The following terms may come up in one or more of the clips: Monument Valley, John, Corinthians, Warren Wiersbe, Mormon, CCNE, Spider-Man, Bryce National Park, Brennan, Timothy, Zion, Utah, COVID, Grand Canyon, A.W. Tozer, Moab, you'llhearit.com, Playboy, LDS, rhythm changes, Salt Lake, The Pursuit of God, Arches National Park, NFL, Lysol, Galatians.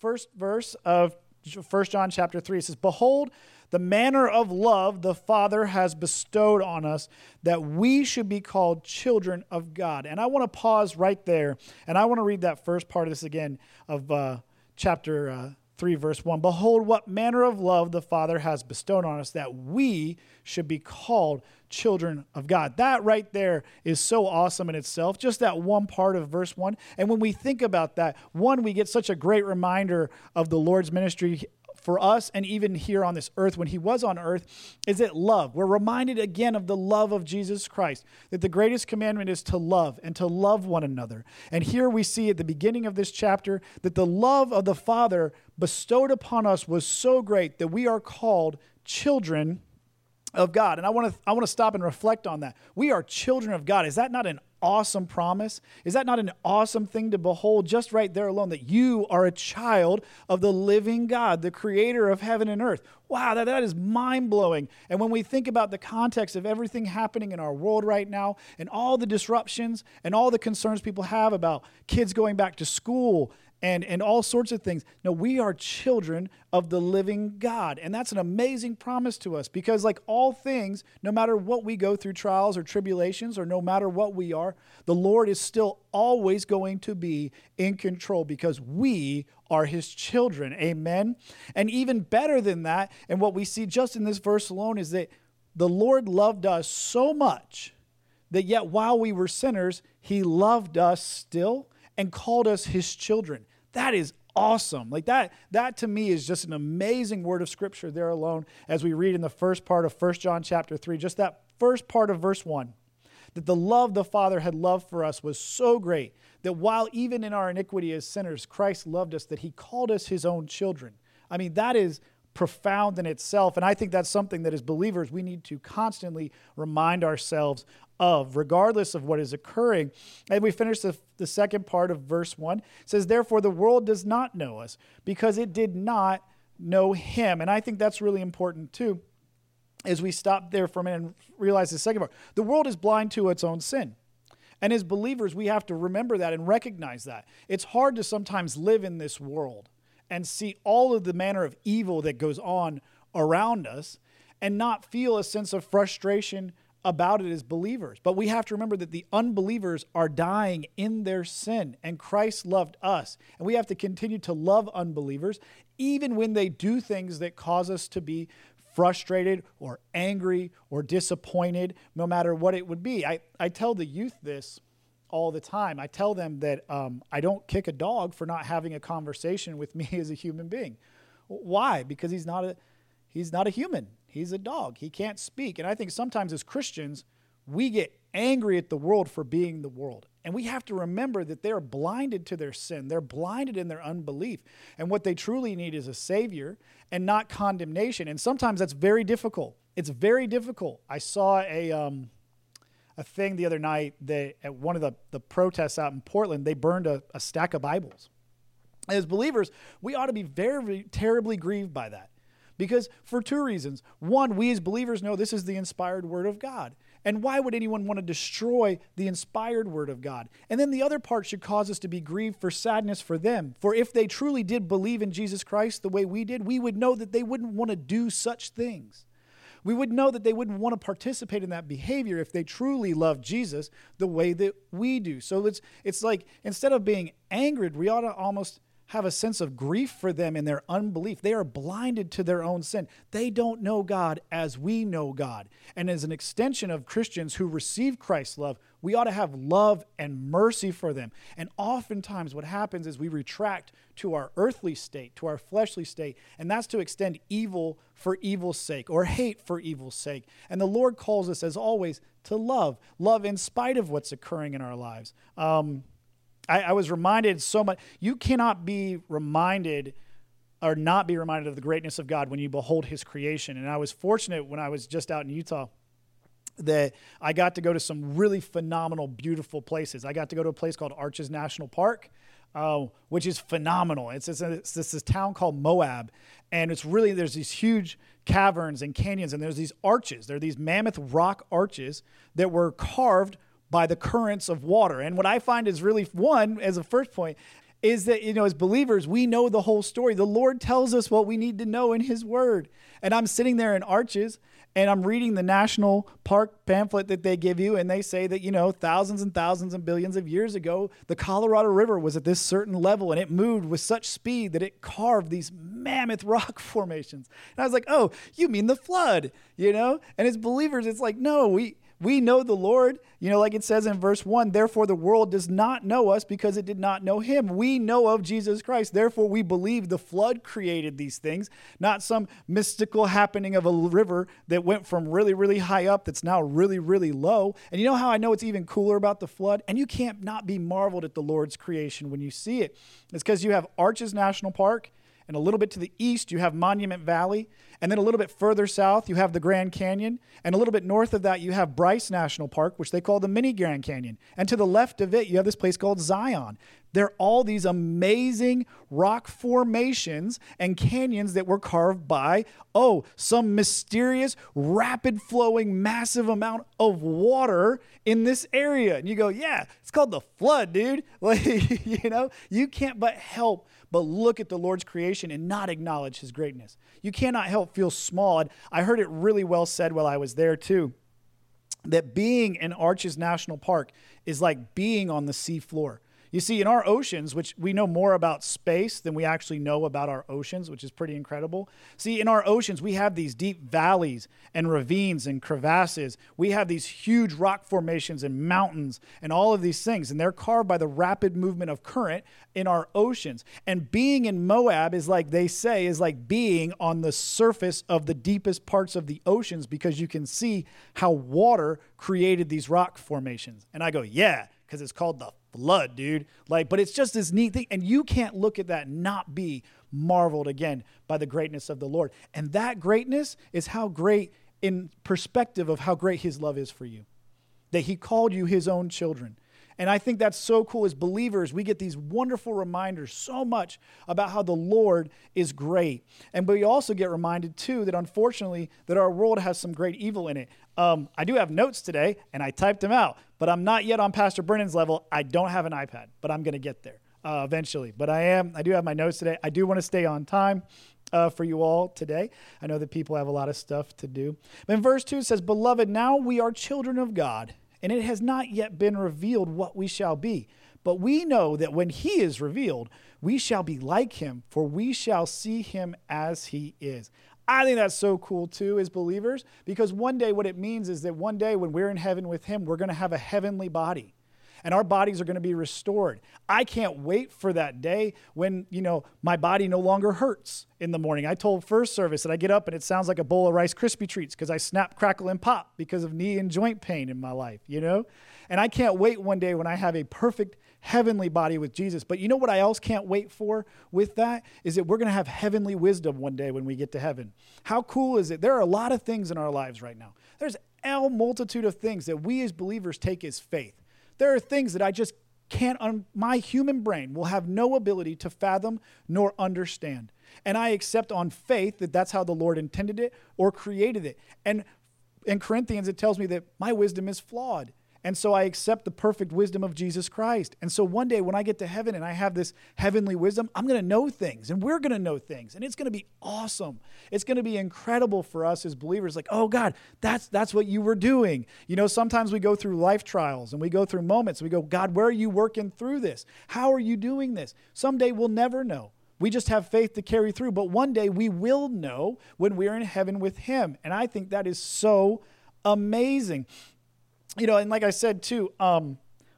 first verse of 1 John chapter 3. It says, "Behold, the manner of love the Father has bestowed on us, that we should be called children of God." And I want to pause right there, and I want to read that first part of this again of chapter 3, verse 1. "Behold, what manner of love the Father has bestowed on us, that we should be called children of God." That right there is so awesome in itself, just that one part of verse 1. And when we think about that, one, we get such a great reminder of the Lord's ministry for us, and even here on this earth when he was on earth, is that love. We're reminded again of the love of Jesus Christ, that the greatest commandment is to love and to love one another. And here we see at the beginning of this chapter that the love of the Father bestowed upon us was so great that we are called children of God. And I want to stop and reflect on that. We are children of God. Is that not an awesome promise? Is that not an awesome thing to behold just right there alone, that you are a child of the living God, the creator of heaven and earth? Wow, that is mind-blowing. And when we think about the context of everything happening in our world right now and all the disruptions and all the concerns people have about kids going back to school and all sorts of things. No, we are children of the living God. And that's an amazing promise to us because like all things, no matter what we go through, trials or tribulations, or no matter what we are, the Lord is still always going to be in control because we are his children. Amen. And even better than that, and what we see just in this verse alone is that the Lord loved us so much that yet while we were sinners, he loved us still and called us his children. That is awesome. Like that to me is just an amazing word of scripture there alone, as we read in the first part of 1 John chapter 3, just that first part of verse 1, that the love the Father had loved for us was so great that while even in our iniquity as sinners, Christ loved us, that he called us his own children. I mean, that is profound in itself. And I think that's something that as believers, we need to constantly remind ourselves of, regardless of what is occurring. And we finish the second part of verse 1. It says, "Therefore the world does not know us because it did not know him." And I think that's really important too, as we stop there for a minute and realize the second part. The world is blind to its own sin. And as believers, we have to remember that and recognize that. It's hard to sometimes live in this world and see all of the manner of evil that goes on around us and not feel a sense of frustration about it as believers. But we have to remember that the unbelievers are dying in their sin, and Christ loved us. And we have to continue to love unbelievers, even when they do things that cause us to be frustrated or angry or disappointed, no matter what it would be. I tell the youth this all the time. I tell them that I don't kick a dog for not having a conversation with me as a human being. Why? Because he's not a human. He's a dog. He can't speak. And I think sometimes as Christians, we get angry at the world for being the world. And we have to remember that they're blinded to their sin. They're blinded in their unbelief. And what they truly need is a savior and not condemnation. And sometimes that's very difficult. It's very difficult. I saw a thing the other night that at one of the protests out in Portland, they burned a stack of Bibles. As believers, we ought to be very terribly grieved by that, because for two reasons. One, we as believers know this is the inspired word of God. And why would anyone want to destroy the inspired word of God? And then the other part should cause us to be grieved for sadness for them. For if they truly did believe in Jesus Christ the way we did, we would know that they wouldn't want to do such things. We would know that they wouldn't want to participate in that behavior if they truly loved Jesus the way that we do. So it's like, instead of being angered, we ought to almost have a sense of grief for them in their unbelief. They are blinded to their own sin. They don't know God as we know God. And as an extension of Christians who receive Christ's love, we ought to have love and mercy for them. And oftentimes what happens is we retract to our earthly state, to our fleshly state, and that's to extend evil for evil's sake or hate for evil's sake. And the Lord calls us, as always, to love. Love in spite of what's occurring in our lives. I was reminded so much. You cannot be reminded or not be reminded of the greatness of God when you behold his creation. And I was fortunate when I was just out in Utah that I got to go to some really phenomenal, beautiful places. I got to go to a place called Arches National Park, which is phenomenal. It's this town called Moab, and it's really, there's these huge caverns and canyons, and there's these arches. There are these mammoth rock arches that were carved by the currents of water. And what I find is really, one, as a first point, is that, you know, as believers, we know the whole story. The Lord tells us what we need to know in his word. And I'm sitting there in Arches and I'm reading the National Park pamphlet that they give you. And they say that, you know, thousands and thousands and billions of years ago, the Colorado River was at this certain level and it moved with such speed that it carved these mammoth rock formations. And I was like, oh, you mean the flood, you know? And as believers, it's like, no, we know the Lord, you know, like it says in verse 1, therefore the world does not know us because it did not know him. We know of Jesus Christ. Therefore, we believe the flood created these things, not some mystical happening of a river that went from really, really high up that's now really, really low. And you know how I know it's even cooler about the flood? And you can't not be marveled at the Lord's creation when you see it. It's because you have Arches National Park, and a little bit to the east, you have Monument Valley. And then a little bit further south, you have the Grand Canyon. And a little bit north of that, you have Bryce National Park, which they call the mini Grand Canyon. And to the left of it, you have this place called Zion. They're all these amazing rock formations and canyons that were carved by, oh, some mysterious, rapid-flowing, massive amount of water in this area. And you go, yeah, it's called the flood, dude. Like, you know, you can't but help but look at the Lord's creation and not acknowledge his greatness. You cannot help feel small. And I heard it really well said while I was there too, that being in Arches National Park is like being on the seafloor. You see, in our oceans, which we know more about space than we actually know about our oceans, which is pretty incredible. See, in our oceans, we have these deep valleys and ravines and crevasses. We have these huge rock formations and mountains and all of these things, and they're carved by the rapid movement of current in our oceans. And being in Moab is like they say, is like being on the surface of the deepest parts of the oceans because you can see how water created these rock formations. And I go, yeah, because it's called the flood, dude. Like, but it's just this neat thing. And you can't look at that and not be marveled again by the greatness of the Lord. And that greatness is how great, in perspective of how great his love is for you, that he called you his own children. And I think that's so cool. As believers, we get these wonderful reminders so much about how the Lord is great. And but we also get reminded too that unfortunately that our world has some great evil in it. I do have notes today and I typed them out, but I'm not yet on Pastor Brennan's level. I don't have an iPad, but I'm going to get there eventually. But I do have my notes today. I do want to stay on time for you all today. I know that people have a lot of stuff to do. But in verse 2 it says, beloved, now we are children of God, and it has not yet been revealed what we shall be. But we know that when he is revealed, we shall be like him, for we shall see him as he is. I think that's so cool too as believers, because one day what it means is that one day when we're in heaven with him, we're going to have a heavenly body. And our bodies are going to be restored. I can't wait for that day when, you know, my body no longer hurts in the morning. I told first service that I get up and it sounds like a bowl of Rice Krispie treats because I snap, crackle, and pop because of knee and joint pain in my life, you know? And I can't wait one day when I have a perfect heavenly body with Jesus. But you know what I else can't wait for with that is that we're going to have heavenly wisdom one day when we get to heaven. How cool is it? There are a lot of things in our lives right now. There's a multitude of things that we as believers take as faith. There are things that I just can't, my human brain will have no ability to fathom nor understand. And I accept on faith that that's how the Lord intended it or created it. And in Corinthians, it tells me that my wisdom is flawed. And so I accept the perfect wisdom of Jesus Christ. And so one day when I get to heaven and I have this heavenly wisdom, I'm going to know things and we're going to know things. And it's going to be awesome. It's going to be incredible for us as believers. Like, oh God, that's what you were doing. You know, sometimes we go through life trials and we go through moments. We go, God, where are you working through this? How are you doing this? Someday we'll never know. We just have faith to carry through. But one day we will know when we're in heaven with him. And I think that is so amazing. You know, and like I said, too,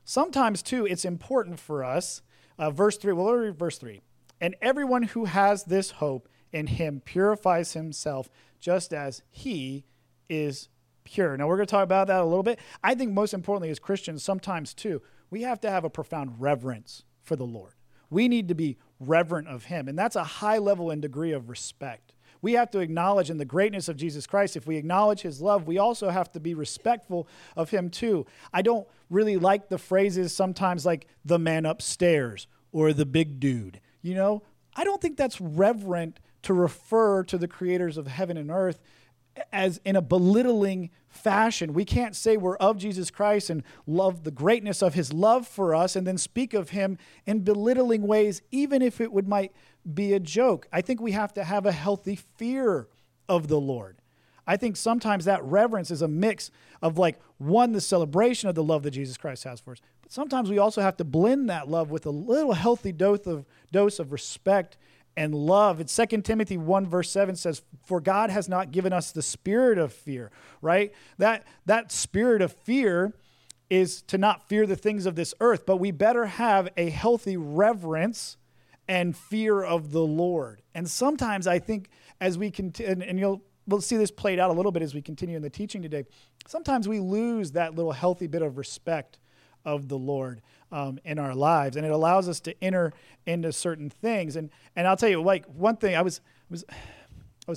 sometimes, too, it's important for us. Verse 3, well, let me read verse 3. And everyone who has this hope in him purifies himself just as he is pure. Now, we're going to talk about that a little bit. I think most importantly as Christians, sometimes, too, we have to have a profound reverence for the Lord. We need to be reverent of him. And that's a high level and degree of respect. We have to acknowledge in the greatness of Jesus Christ. If we acknowledge his love, we also have to be respectful of him too. I don't really like the phrases sometimes like the man upstairs or the big dude. You know, I don't think that's reverent to refer to the creators of heaven and earth as in a belittling fashion. We can't say we're of Jesus Christ and love the greatness of his love for us and then speak of him in belittling ways, even if it might be a joke. I think we have to have a healthy fear of the Lord. I think sometimes that reverence is a mix of the celebration of the love that Jesus Christ has for us. But sometimes we also have to blend that love with a little healthy dose of respect and love. It's 2 Timothy 1 verse 7 says, "For God has not given us the spirit of fear," right? That spirit of fear is to not fear the things of this earth, but we better have a healthy reverence and fear of the Lord. And sometimes I think as we continue, and we'll see this played out a little bit as we continue in the teaching today, sometimes we lose that little healthy bit of respect of the Lord in our lives, and it allows us to enter into certain things. And I'll tell you, one thing, I was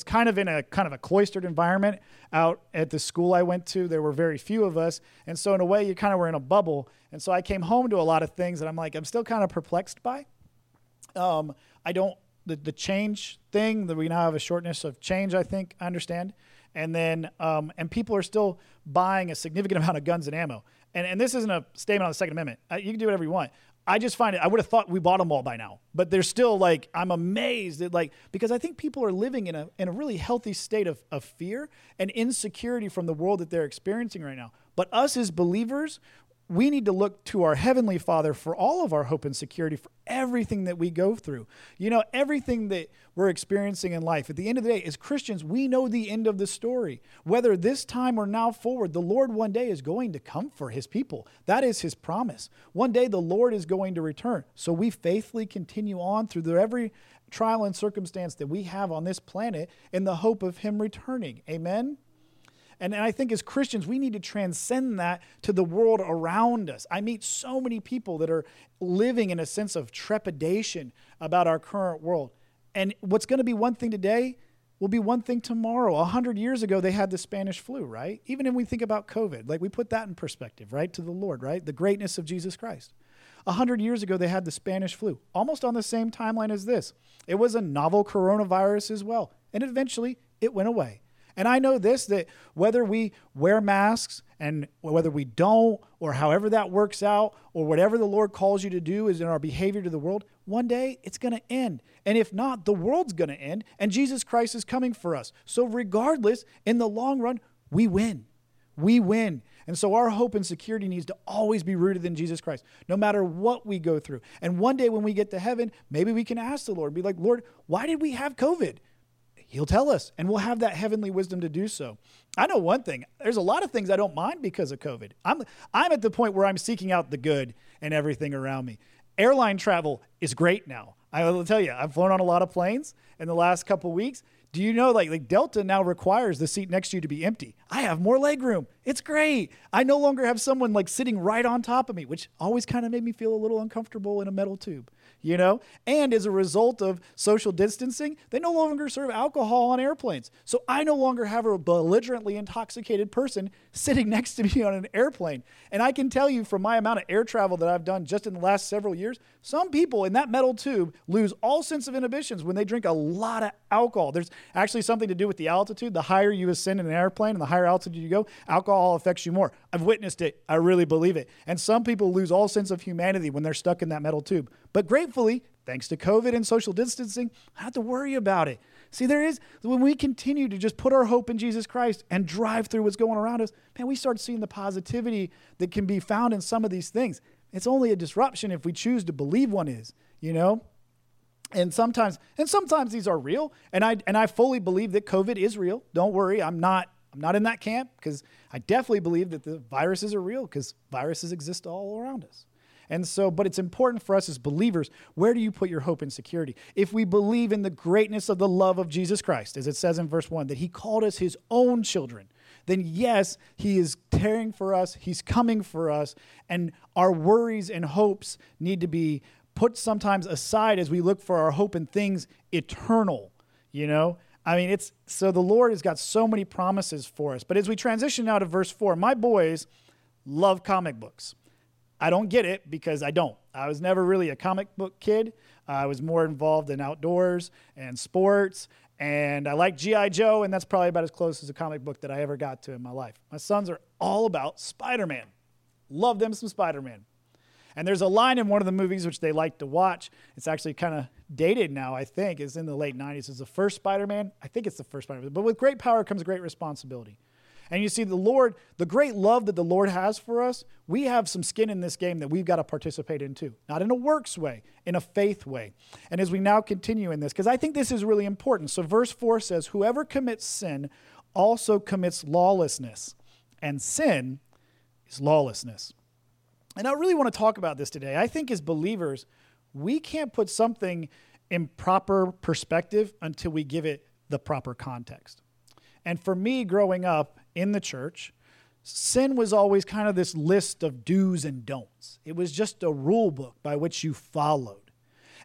kind of in a cloistered environment out at the school I went to. There were very few of us, and so in a way you kind of were in a bubble. And so I came home to a lot of things that I'm still kind of perplexed by. The change thing, that we now have a shortness of change, I think I understand. And then and people are still buying a significant amount of guns and ammo. And this isn't a statement on the Second Amendment. You can do whatever you want. I just find it, I would have thought we bought them all by now. But they're still I'm amazed at because I think people are living in a really healthy state of fear and insecurity from the world that they're experiencing right now. But us as believers, we need to look to our Heavenly Father for all of our hope and security, for everything that we go through. Everything that we're experiencing in life, at the end of the day, as Christians, we know the end of the story. Whether this time or now forward, the Lord one day is going to come for his people. That is his promise. One day the Lord is going to return. So we faithfully continue on through every trial and circumstance that we have on this planet in the hope of him returning. Amen? And I think as Christians, we need to transcend that to the world around us. I meet so many people that are living in a sense of trepidation about our current world. And what's going to be one thing today will be one thing tomorrow. 100 years ago, they had the Spanish flu, right? Even if we think about COVID, we put that in perspective, right, to the Lord, right? The greatness of Jesus Christ. 100 years ago, they had the Spanish flu, almost on the same timeline as this. It was a novel coronavirus as well. And eventually, it went away. And I know this, that whether we wear masks and whether we don't, or however that works out, or whatever the Lord calls you to do is in our behavior to the world, one day it's going to end. And if not, the world's going to end, and Jesus Christ is coming for us. So regardless, in the long run, we win. We win. And so our hope and security needs to always be rooted in Jesus Christ, no matter what we go through. And one day when we get to heaven, maybe we can ask the Lord, be like, "Lord, why did we have COVID?" He'll tell us, and we'll have that heavenly wisdom to do so. I know one thing. There's a lot of things I don't mind because of COVID. I'm at the point where I'm seeking out the good and everything around me. Airline travel is great now. I will tell you, I've flown on a lot of planes in the last couple of weeks. Do you know, Delta now requires the seat next to you to be empty. I have more legroom. It's great. I no longer have someone sitting right on top of me, which always kind of made me feel a little uncomfortable in a metal tube, And as a result of social distancing, they no longer serve alcohol on airplanes. So I no longer have a belligerently intoxicated person sitting next to me on an airplane. And I can tell you from my amount of air travel that I've done just in the last several years, some people in that metal tube lose all sense of inhibitions when they drink a lot of alcohol. There's actually something to do with the altitude. The higher you ascend in an airplane and the higher altitude you go, alcohol affects you more. I've witnessed it. I really believe it. And some people lose all sense of humanity when they're stuck in that metal tube. But gratefully, thanks to COVID and social distancing, I don't have to worry about it. See, when we continue to just put our hope in Jesus Christ and drive through what's going around us, man, we start seeing the positivity that can be found in some of these things. It's only a disruption if we choose to believe one is, And sometimes these are real, and I fully believe that COVID is real. Don't worry, I'm not in that camp, because I definitely believe that the viruses are real, because viruses exist all around us. And so, but it's important for us as believers, where do you put your hope and security? If we believe in the greatness of the love of Jesus Christ, as it says in verse 1, that he called us his own children, then yes, he is caring for us, he's coming for us, and our worries and hopes need to be put sometimes aside as we look for our hope in things eternal, the Lord has got so many promises for us. But as we transition now to verse 4, my boys love comic books. I don't get it, because I was never really a comic book kid. I was more involved in outdoors and sports, and I liked G.I. Joe, and that's probably about as close as a comic book that I ever got to in my life. My sons are all about Spider-Man. Love them some Spider-Man. And there's a line in one of the movies which they like to watch. It's actually kind of dated now, I think. It's in the late 90s. It's the first Spider-Man. I think it's the first Spider-Man. But with great power comes great responsibility. And you see the Lord, the great love that the Lord has for us, we have some skin in this game that we've got to participate in too. Not in a works way, in a faith way. And as we now continue in this, because I think this is really important. So verse 4 says, whoever commits sin also commits lawlessness. And sin is lawlessness. And I really want to talk about this today. I think as believers, we can't put something in proper perspective until we give it the proper context. And for me, growing up in the church, sin was always kind of this list of do's and don'ts. It was just a rule book by which you followed.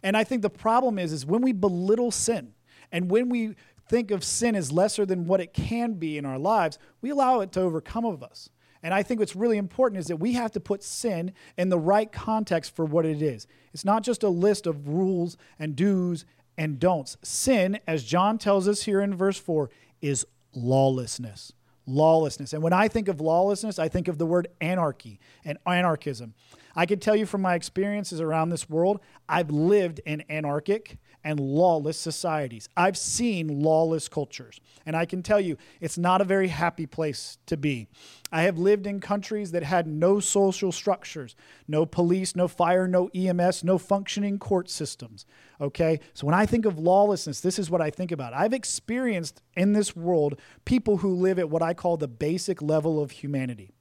And I think the problem is when we belittle sin and when we think of sin as lesser than what it can be in our lives, we allow it to overcome of us. And I think what's really important is that we have to put sin in the right context for what it is. It's not just a list of rules and do's and don'ts. Sin, as John tells us here in verse 4, is lawlessness. Lawlessness. And when I think of lawlessness, I think of the word anarchy and anarchism. I can tell you from my experiences around this world, I've lived in anarchic and lawless societies. I've seen lawless cultures. And I can tell you, it's not a very happy place to be. I have lived in countries that had no social structures, no police, no fire, no EMS, no functioning court systems. Okay? So when I think of lawlessness, this is what I think about. I've experienced in this world people who live at what I call the basic level of humanity.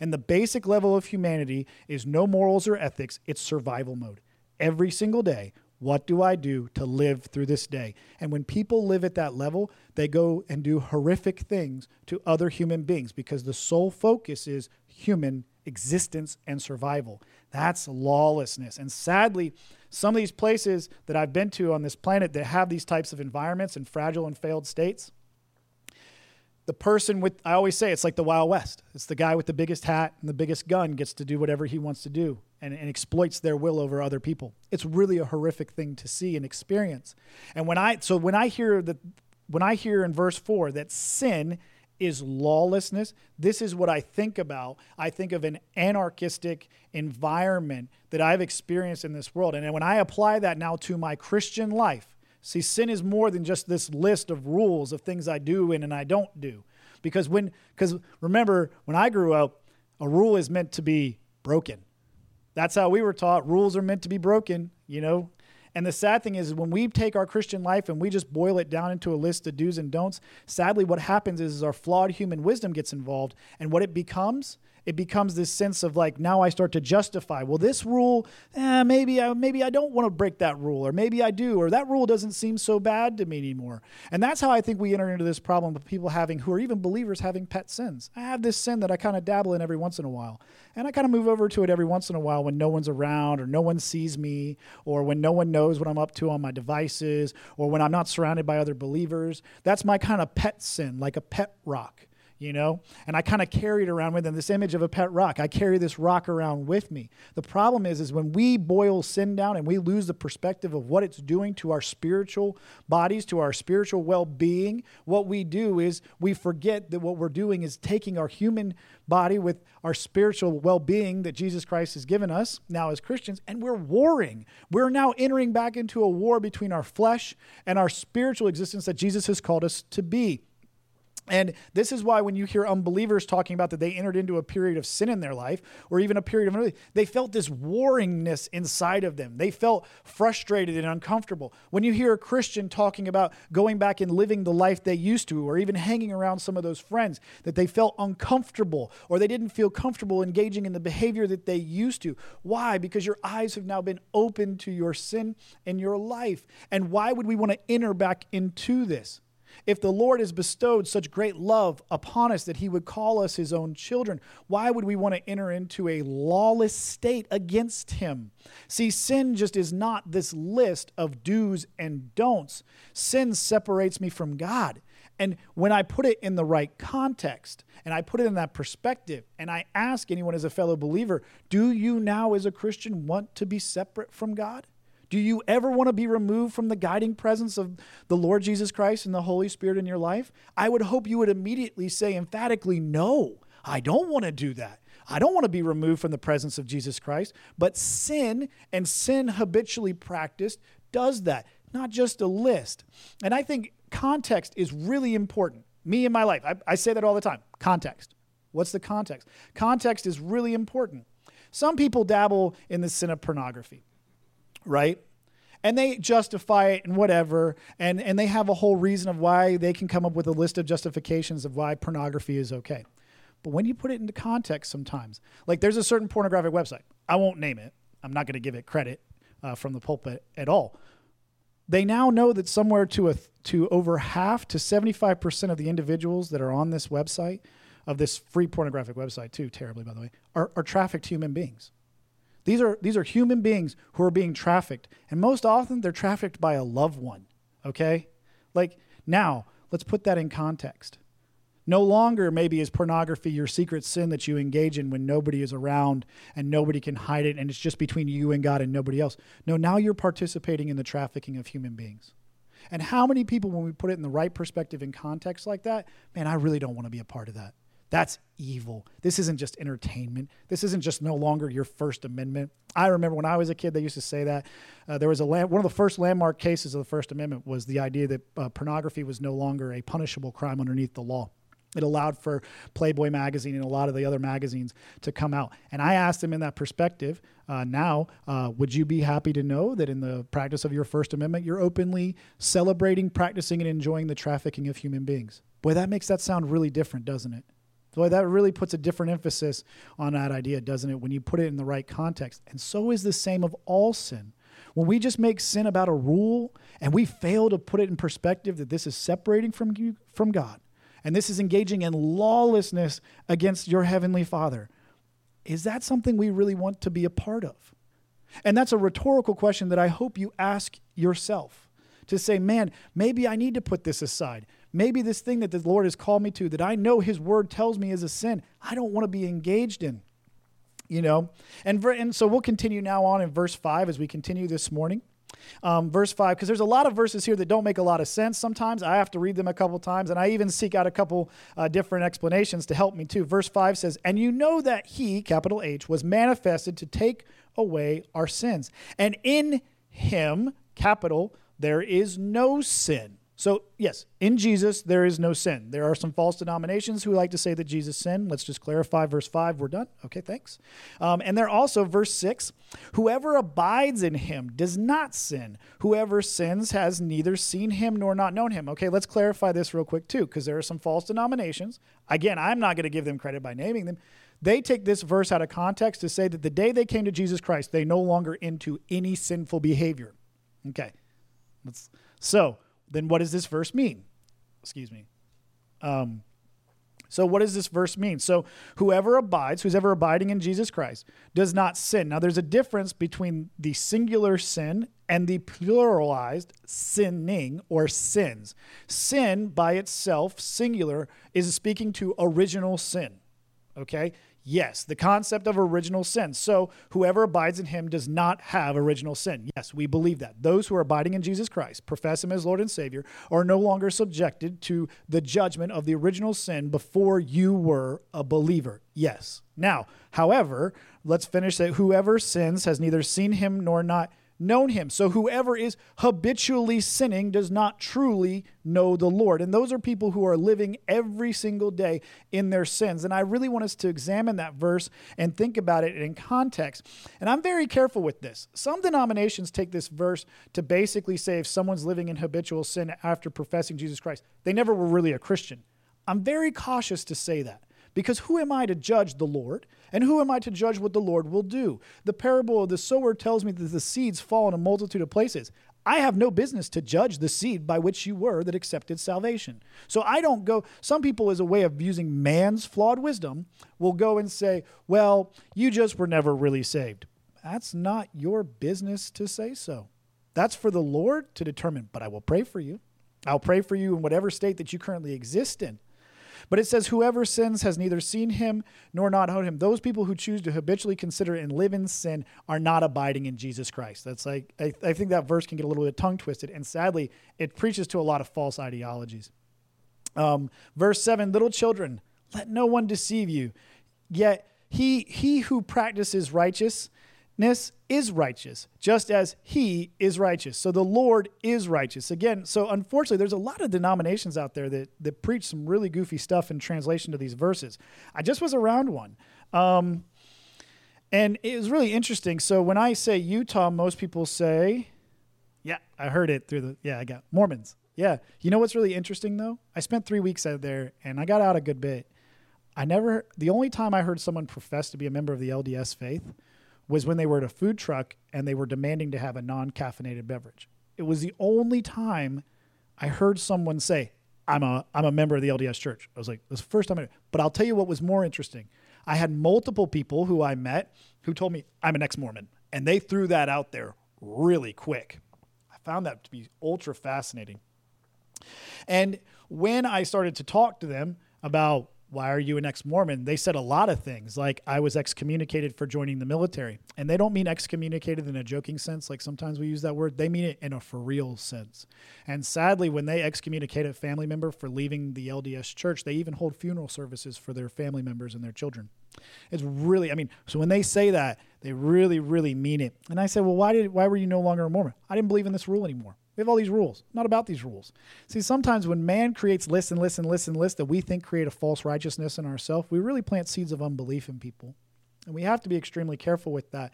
And the basic level of humanity is no morals or ethics. It's survival mode. Every single day, what do I do to live through this day? And when people live at that level, they go and do horrific things to other human beings because the sole focus is human existence and survival. That's lawlessness. And sadly, some of these places that I've been to on this planet that have these types of environments and fragile and failed states, the person with, I always say, it's like the Wild West. It's the guy with the biggest hat and the biggest gun gets to do whatever he wants to do and exploits their will over other people. It's really a horrific thing to see and experience. And when I hear in verse 4 that sin is lawlessness, this is what I think about. I think of an anarchistic environment that I've experienced in this world. And when I apply that now to my Christian life, see, sin is more than just this list of rules of things I do and I don't do. Because remember, when I grew up, a rule is meant to be broken. That's how we were taught. Rules are meant to be broken, you know. And the sad thing is when we take our Christian life and we just boil it down into a list of do's and don'ts, sadly what happens is our flawed human wisdom gets involved. And what it becomes this sense of like, now I start to justify, well, this rule, maybe I don't want to break that rule, or maybe I do, or that rule doesn't seem so bad to me anymore. And that's how I think we enter into this problem of people who are even believers having pet sins. I have this sin that I kind of dabble in every once in a while, and I kind of move over to it every once in a while when no one's around, or no one sees me, or when no one knows what I'm up to on my devices, or when I'm not surrounded by other believers. That's my kind of pet sin, like a pet rock. You know, and I kind of carry it around with them, this image of a pet rock. I carry this rock around with me. The problem is when we boil sin down and we lose the perspective of what it's doing to our spiritual bodies, to our spiritual well-being, what we do is we forget that what we're doing is taking our human body with our spiritual well-being that Jesus Christ has given us now as Christians, and we're warring. We're now entering back into a war between our flesh and our spiritual existence that Jesus has called us to be. And this is why when you hear unbelievers talking about that they entered into a period of sin in their life, or even a period of, they felt this warringness inside of them. They felt frustrated and uncomfortable. When you hear a Christian talking about going back and living the life they used to, or even hanging around some of those friends, that they felt uncomfortable, or they didn't feel comfortable engaging in the behavior that they used to. Why? Because your eyes have now been open to your sin in your life. And why would we want to enter back into this? If the Lord has bestowed such great love upon us that he would call us his own children, why would we want to enter into a lawless state against him? See, sin just is not this list of do's and don'ts. Sin separates me from God. And when I put it in the right context and I put it in that perspective and I ask anyone as a fellow believer, do you now as a Christian want to be separate from God? Do you ever want to be removed from the guiding presence of the Lord Jesus Christ and the Holy Spirit in your life? I would hope you would immediately say emphatically, no, I don't want to do that. I don't want to be removed from the presence of Jesus Christ. But sin, and sin habitually practiced, does that, not just a list. And I think context is really important. Me and my life, I say that all the time, context. What's the context? Context is really important. Some people dabble in the sin of pornography, right? And they justify it and whatever, and they have a whole reason of why they can come up with a list of justifications of why pornography is okay. But when you put it into context sometimes, like there's a certain pornographic website. I won't name it. I'm not going to give it credit from the pulpit at all. They now know that somewhere to over half to 75% of the individuals that are on this website, of this free pornographic website too, terribly by the way, are trafficked human beings. These are human beings who are being trafficked, and most often they're trafficked by a loved one, okay? Like, now, let's put that in context. No longer maybe is pornography your secret sin that you engage in when nobody is around and nobody can hide it and it's just between you and God and nobody else. No, now you're participating in the trafficking of human beings. And how many people, when we put it in the right perspective and context like that, man, I really don't want to be a part of that. That's evil. This isn't just entertainment. This isn't just no longer your First Amendment. I remember when I was a kid, they used to say that. There was one of the first landmark cases of the First Amendment was the idea that pornography was no longer a punishable crime underneath the law. It allowed for Playboy magazine and a lot of the other magazines to come out. And I asked them in that perspective, would you be happy to know that in the practice of your First Amendment, you're openly celebrating, practicing, and enjoying the trafficking of human beings? Boy, that makes that sound really different, doesn't it? So that really puts a different emphasis on that idea, doesn't it, when you put it in the right context? And so is the same of all sin. When we just make sin about a rule and we fail to put it in perspective that this is separating from you, from God, and this is engaging in lawlessness against your heavenly Father, is that something we really want to be a part of? And that's a rhetorical question that I hope you ask yourself, to say, man, maybe I need to put this aside. Maybe this thing that the Lord has called me to, that I know his word tells me is a sin, I don't want to be engaged in, you know? And so we'll continue now on in verse 5 as we continue this morning. Verse 5, because there's a lot of verses here that don't make a lot of sense. Sometimes I have to read them a couple times, and I even seek out a couple different explanations to help me too. Verse 5 says, and you know that he, capital H, was manifested to take away our sins. And in him, capital, there is no sin. So, yes, in Jesus, there is no sin. There are some false denominations who like to say that Jesus sinned. Let's just clarify verse 5. We're done. Okay, thanks. And there also, verse 6, whoever abides in him does not sin. Whoever sins has neither seen him nor not known him. Okay, let's clarify this real quick, too, because there are some false denominations. Again, I'm not going to give them credit by naming them. They take this verse out of context to say that the day they came to Jesus Christ, they no longer into any sinful behavior. Okay, then what does this verse mean? Excuse me. So what does this verse mean? So who's ever abiding in Jesus Christ, does not sin. Now there's a difference between the singular sin and the pluralized sinning or sins. Sin by itself, singular, is speaking to original sin. Okay? Yes, the concept of original sin. So whoever abides in him does not have original sin. Yes, we believe that. Those who are abiding in Jesus Christ, profess him as Lord and Savior, are no longer subjected to the judgment of the original sin before you were a believer. Yes. Now, however, let's finish that. Whoever sins has neither seen him nor not known him. So whoever is habitually sinning does not truly know the Lord. And those are people who are living every single day in their sins. And I really want us to examine that verse and think about it in context. And I'm very careful with this. Some denominations take this verse to basically say if someone's living in habitual sin after professing Jesus Christ, they never were really a Christian. I'm very cautious to say that. Because who am I to judge the Lord? And who am I to judge what the Lord will do? The parable of the sower tells me that the seeds fall in a multitude of places. I have no business to judge the seed by which you were that accepted salvation. So I don't go, some people as a way of using man's flawed wisdom will go and say, well, you just were never really saved. That's not your business to say so. That's for the Lord to determine, but I will pray for you. I'll pray for you in whatever state that you currently exist in. But it says, whoever sins has neither seen him nor not heard him. Those people who choose to habitually consider and live in sin are not abiding in Jesus Christ. That's like, I think that verse can get a little bit tongue twisted. And sadly, it preaches to a lot of false ideologies. Verse 7, little children, let no one deceive you. Yet he who practices righteousness is righteous, just as he is righteous. So the Lord is righteous. Again, so unfortunately, there's a lot of denominations out there that preach some really goofy stuff in translation to these verses. I just was around one. And it was really interesting. So when I say Utah, most people say, yeah, I heard it through I got Mormons. Yeah. You know what's really interesting though? I spent 3 weeks out there and I got out a good bit. The only time I heard someone profess to be a member of the LDS faith was when they were at a food truck and they were demanding to have a non-caffeinated beverage. It was the only time I heard someone say, I'm a member of the LDS church. I was like, that's the first time I heard. But I'll tell you what was more interesting. I had multiple people who I met who told me, I'm an ex-Mormon. And they threw that out there really quick. I found that to be ultra fascinating. And when I started to talk to them about why are you an ex-Mormon, they said a lot of things like I was excommunicated for joining the military. And they don't mean excommunicated in a joking sense, like sometimes we use that word. They mean it in a for real sense. And sadly, when they excommunicate a family member for leaving the LDS church, they even hold funeral services for their family members and their children. It's really, so when they say that, they really, really mean it. And I said, well, why were you no longer a Mormon? I didn't believe in this rule anymore. We have all these rules. I'm not about these rules. See, sometimes when man creates lists and lists and lists and lists that we think create a false righteousness in ourselves, we really plant seeds of unbelief in people. And we have to be extremely careful with that.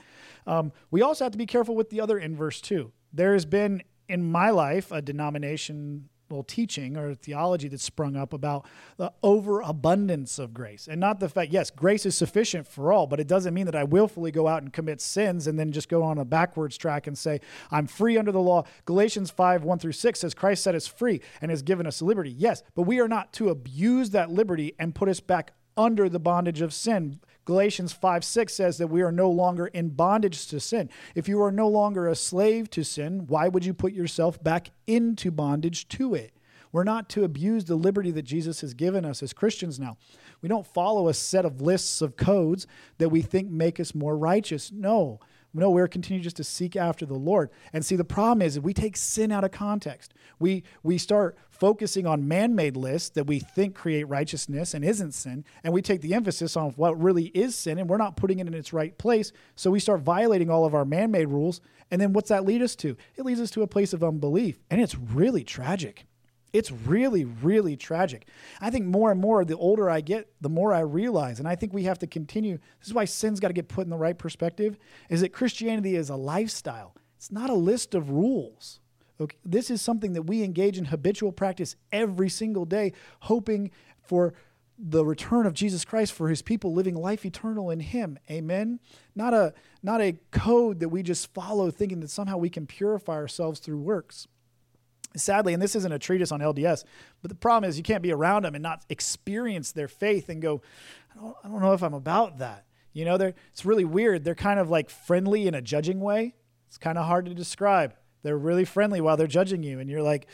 We also have to be careful with the other inverse too. There has been, in my life, a denominational teaching or theology that sprung up about the overabundance of grace. And not the fact, yes, grace is sufficient for all, but it doesn't mean that I willfully go out and commit sins and then just go on a backwards track and say, I'm free under the law. Galatians 5:1-6 says, Christ set us free and has given us liberty. Yes, but we are not to abuse that liberty and put us back under the bondage of sin. Galatians 5:6 says that we are no longer in bondage to sin. If you are no longer a slave to sin, why would you put yourself back into bondage to it? We're not to abuse the liberty that Jesus has given us as Christians now. We don't follow a set of lists of codes that we think make us more righteous. No, we're continuing just to seek after the Lord. And see, the problem is that we take sin out of context. We start focusing on man-made lists that we think create righteousness and isn't sin, and we take the emphasis on what really is sin, and we're not putting it in its right place, so we start violating all of our man-made rules, and then what's that lead us to? It leads us to a place of unbelief, and it's really tragic. It's really, really tragic. I think more and more, the older I get, the more I realize, and I think we have to continue. This is why sin's got to get put in the right perspective, is that Christianity is a lifestyle. It's not a list of rules. Okay? This is something that we engage in habitual practice every single day, hoping for the return of Jesus Christ for his people, living life eternal in him. Amen? Not a code that we just follow thinking that somehow we can purify ourselves through works. Sadly, and this isn't a treatise on LDS, but the problem is you can't be around them and not experience their faith and go, I don't know if I'm about that. You know, it's really weird. They're kind of like friendly in a judging way. It's kind of hard to describe. They're really friendly while they're judging you. And you're like,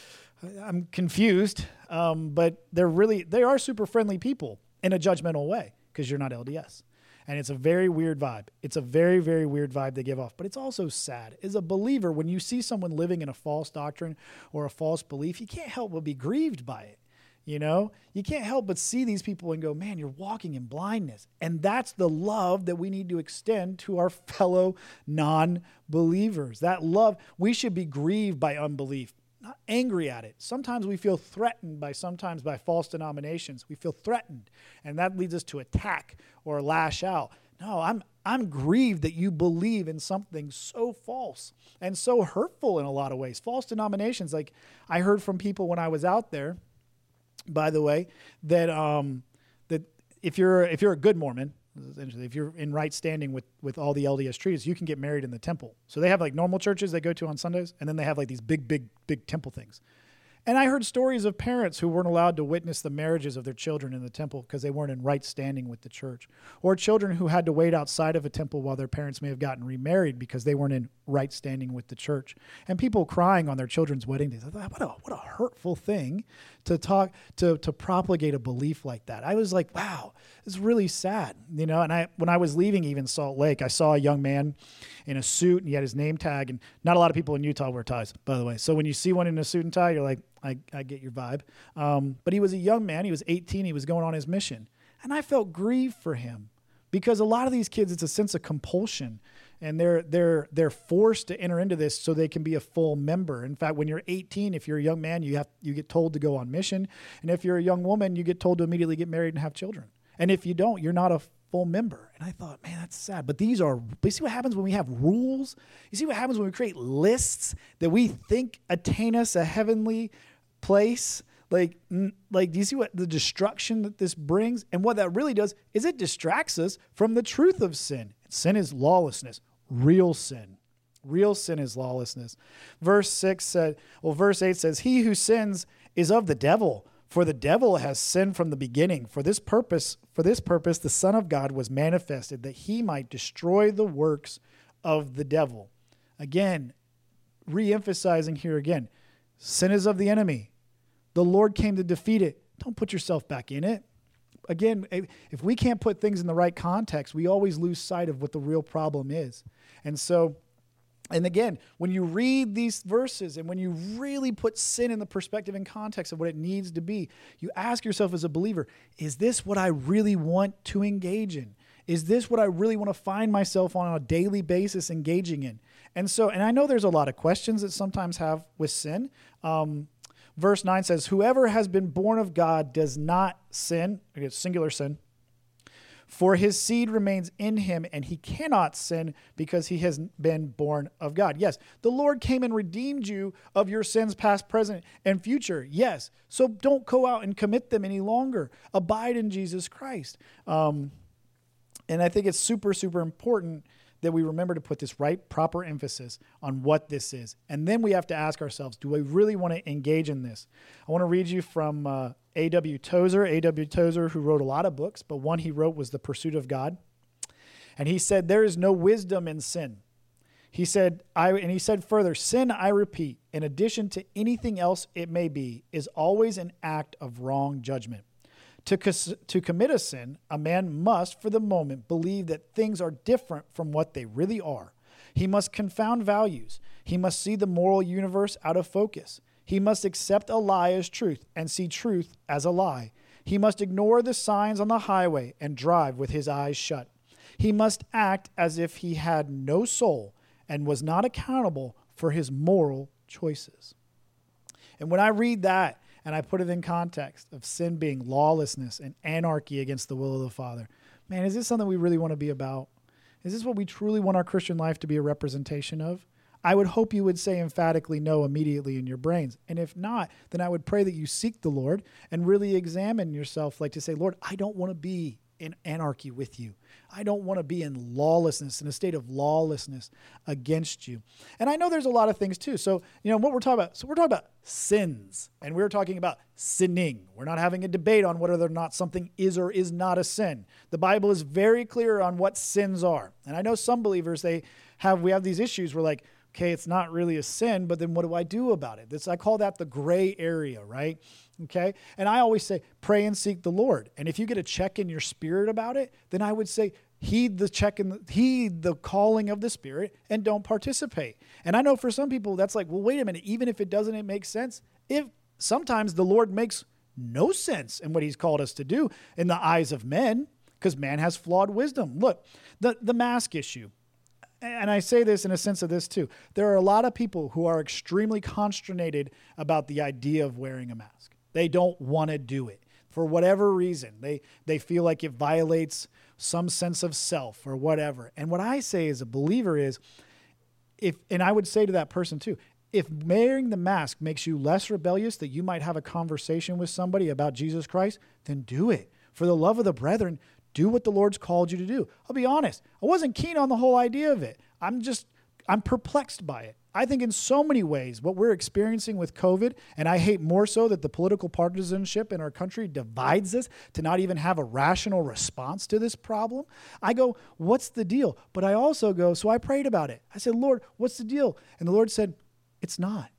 I'm confused. But they are super friendly people in a judgmental way because you're not LDS. And it's a very weird vibe. It's a very, very weird vibe they give off. But it's also sad. As a believer, when you see someone living in a false doctrine or a false belief, you can't help but be grieved by it. You know, you can't help but see these people and go, man, you're walking in blindness. And that's the love that we need to extend to our fellow non-believers. That love, we should be grieved by unbelief, not angry at it. Sometimes we feel threatened by false denominations. We feel threatened, and that leads us to attack or lash out. No, I'm grieved that you believe in something so false and so hurtful in a lot of ways. False denominations, like I heard from people when I was out there, by the way, that that if you're a good Mormon, if you're in right standing with all the LDS treaties, you can get married in the temple. So they have like normal churches they go to on Sundays, and then they have like these big temple things. And I heard stories of parents who weren't allowed to witness the marriages of their children in the temple because they weren't in right standing with the church, or children who had to wait outside of a temple while their parents may have gotten remarried because they weren't in right standing with the church, and people crying on their children's wedding days. I thought, what a hurtful thing to propagate a belief like that. I was like, wow, it's really sad, you know. And when I was leaving even Salt Lake, I saw a young man in a suit, and he had his name tag. And not a lot of people in Utah wear ties, by the way. So when you see one in a suit and tie, you're like, I get your vibe. But he was a young man. He was 18. He was going on his mission. And I felt grieved for him because a lot of these kids, it's a sense of compulsion. And they're forced to enter into this so they can be a full member. In fact, when you're 18, if you're a young man, you get told to go on mission. And if you're a young woman, you get told to immediately get married and have children. And if you don't, you're not a full member. And I thought, man, that's sad. But you see what happens when we have rules? You see what happens when we create lists that we think attain us a heavenly place? Like, do you see what the destruction that this brings? And what that really does is it distracts us from the truth of sin. Sin is lawlessness, real sin. Real sin is lawlessness. Verse 8 says, he who sins is of the devil, for the devil has sinned from the beginning. For this purpose, the Son of God was manifested, that he might destroy the works of the devil. Again, re-emphasizing here again, sin is of the enemy. The Lord came to defeat it. Don't put yourself back in it. Again, if we can't put things in the right context, we always lose sight of what the real problem is. And so, and again, when you read these verses and when you really put sin in the perspective and context of what it needs to be, you ask yourself as a believer, is this what I really want to engage in? Is this what I really want to find myself on a daily basis engaging in? And so, and I know there's a lot of questions that sometimes have with sin. Verse 9 says, whoever has been born of God does not sin, it's singular sin, for his seed remains in him, and he cannot sin because he has been born of God. Yes, the Lord came and redeemed you of your sins past, present, and future. Yes, so don't go out and commit them any longer. Abide in Jesus Christ. And I think it's super, super important that we remember to put this right, proper emphasis on what this is. And then we have to ask ourselves, do I really want to engage in this? I want to read you from A.W. Tozer. A.W. Tozer, who wrote a lot of books, but one he wrote was The Pursuit of God. And he said, there is no wisdom in sin. He said further, sin, I repeat, in addition to anything else it may be, is always an act of wrong judgment. To commit a sin, a man must, for the moment, believe that things are different from what they really are. He must confound values. He must see the moral universe out of focus. He must accept a lie as truth and see truth as a lie. He must ignore the signs on the highway and drive with his eyes shut. He must act as if he had no soul and was not accountable for his moral choices. And when I read that, and I put it in context of sin being lawlessness and anarchy against the will of the Father. Man, is this something we really want to be about? Is this what we truly want our Christian life to be a representation of? I would hope you would say emphatically no immediately in your brains. And if not, then I would pray that you seek the Lord and really examine yourself, like to say, Lord, I don't want to be in anarchy with you. I don't want to be in lawlessness, in a state of lawlessness against you. And I know there's a lot of things too. So, you know, what we're talking about, so we're talking about sins, and we're talking about sinning. We're not having a debate on whether or not something is or is not a sin. The Bible is very clear on what sins are. And I know some believers, we have these issues where like, okay, it's not really a sin, but then what do I do about it? I call that the gray area, right? Okay. And I always say, pray and seek the Lord. And if you get a check in your spirit about it, then I would say, heed the calling of the Spirit and don't participate. And I know for some people that's like, well, wait a minute, even if it doesn't make sense, if sometimes the Lord makes no sense in what he's called us to do in the eyes of men, because man has flawed wisdom. Look, the mask issue. And I say this in a sense of this too. There are a lot of people who are extremely consternated about the idea of wearing a mask. They don't want to do it for whatever reason. They feel like it violates some sense of self or whatever. And what I say as a believer is, and I would say to that person too, if wearing the mask makes you less rebellious, that you might have a conversation with somebody about Jesus Christ, then do it. For the love of the brethren, do what the Lord's called you to do. I'll be honest. I wasn't keen on the whole idea of it. I'm perplexed by it. I think in so many ways what we're experiencing with COVID, and I hate more so that the political partisanship in our country divides us to not even have a rational response to this problem. I go, what's the deal? But I also go, so I prayed about it. I said, Lord, what's the deal? And the Lord said, it's not.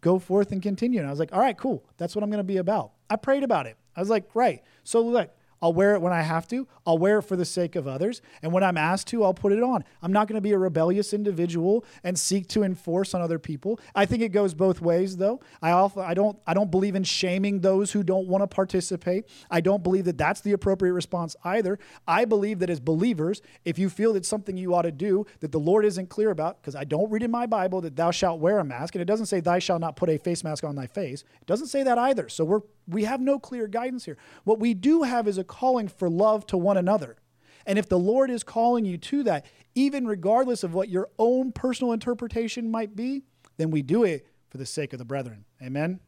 Go forth and continue. And I was like, all right, cool. That's what I'm going to be about. I prayed about it. I was like, right. So look, I'll wear it when I have to. I'll wear it for the sake of others. And when I'm asked to, I'll put it on. I'm not going to be a rebellious individual and seek to enforce on other people. I think it goes both ways, though. I don't believe in shaming those who don't want to participate. I don't believe that that's the appropriate response either. I believe that as believers, if you feel that something you ought to do that the Lord isn't clear about, because I don't read in my Bible that thou shalt wear a mask, and it doesn't say thou shalt not put a face mask on thy face. It doesn't say that either. So we have no clear guidance here. What we do have is a calling for love to one another. And if the Lord is calling you to that, even regardless of what your own personal interpretation might be, then we do it for the sake of the brethren. Amen?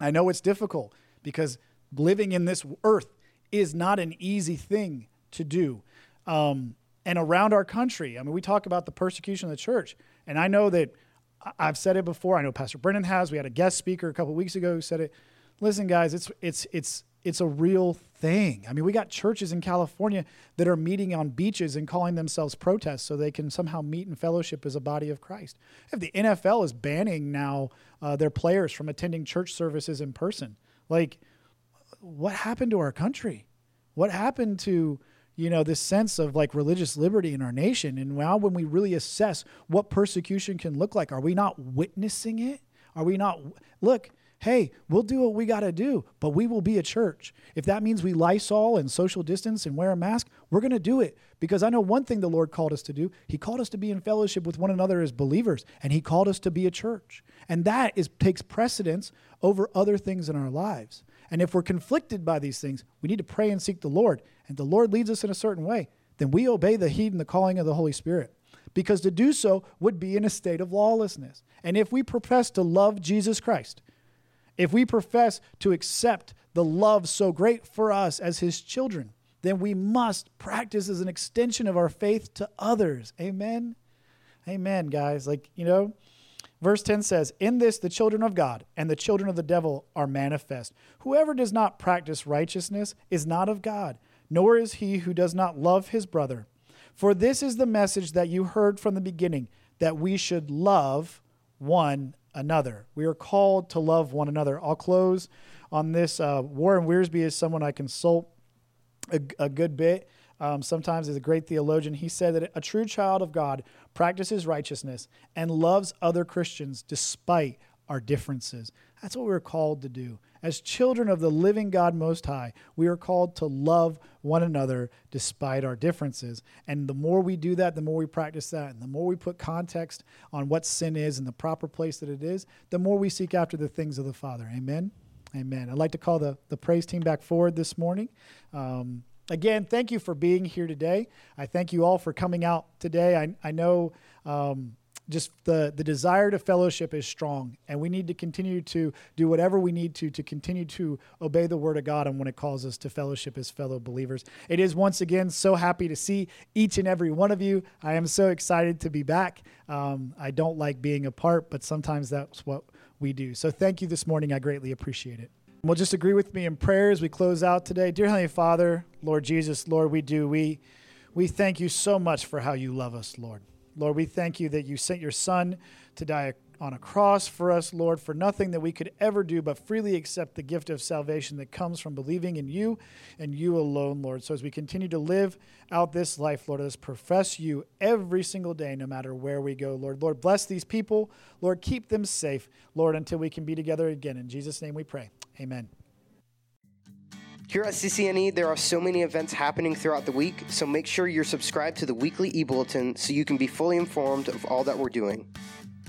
I know it's difficult because living in this earth is not an easy thing to do. And around our country, I mean, we talk about the persecution of the church. And I know that I've said it before. I know Pastor Brennan has. We had a guest speaker a couple weeks ago who said it. Listen, guys, it's a real thing. I mean, we got churches in California that are meeting on beaches and calling themselves protests so they can somehow meet in fellowship as a body of Christ. If the NFL is banning now their players from attending church services in person, like, what happened to our country? What happened to, you know, this sense of like religious liberty in our nation? And now when we really assess what persecution can look like, are we not witnessing it? Are we not, look, hey, we'll do what we got to do, but we will be a church. If that means we Lysol and social distance and wear a mask, we're going to do it. Because I know one thing the Lord called us to do. He called us to be in fellowship with one another as believers, and he called us to be a church. And that takes precedence over other things in our lives. And if we're conflicted by these things, we need to pray and seek the Lord. And the Lord leads us in a certain way, then we obey the heed and the calling of the Holy Spirit. Because to do so would be in a state of lawlessness. And if we profess to love Jesus Christ, if we profess to accept the love so great for us as his children, then we must practice as an extension of our faith to others. Amen? Amen, guys. Like, you know, verse 10 says, in this the children of God and the children of the devil are manifest. Whoever does not practice righteousness is not of God, nor is he who does not love his brother. For this is the message that you heard from the beginning, that we should love one another. We are called to love one another. I'll close on this. Warren Wiersbe is someone I consult a good bit. Sometimes he's a great theologian. He said that a true child of God practices righteousness and loves other Christians despite our differences. That's what we're called to do. As children of the living God Most High, we are called to love one another despite our differences. And the more we do that, the more we practice that, and the more we put context on what sin is and the proper place that it is, the more we seek after the things of the Father. Amen? Amen. I'd like to call the praise team back forward this morning. Again, thank you for being here today. I thank you all for coming out today. I know... just the desire to fellowship is strong, and we need to continue to do whatever we need to continue to obey the Word of God and when it calls us to fellowship as fellow believers. It is, once again, so happy to see each and every one of you. I am so excited to be back. I don't like being apart, but sometimes that's what we do. So thank you this morning. I greatly appreciate it. Well, just agree with me in prayer as we close out today. Dear Heavenly Father, Lord Jesus, Lord, we thank you so much for how you love us, Lord. Lord, we thank you that you sent your Son to die on a cross for us, Lord, for nothing that we could ever do but freely accept the gift of salvation that comes from believing in you and you alone, Lord. So as we continue to live out this life, Lord, let us profess you every single day, no matter where we go, Lord. Lord, bless these people. Lord, keep them safe, Lord, until we can be together again. In Jesus' name we pray. Amen. Here at CCNE, there are so many events happening throughout the week, so make sure you're subscribed to the weekly e-bulletin so you can be fully informed of all that we're doing.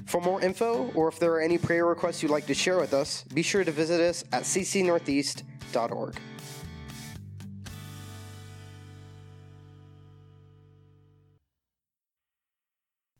For more info, or if there are any prayer requests you'd like to share with us, be sure to visit us at ccnortheast.org.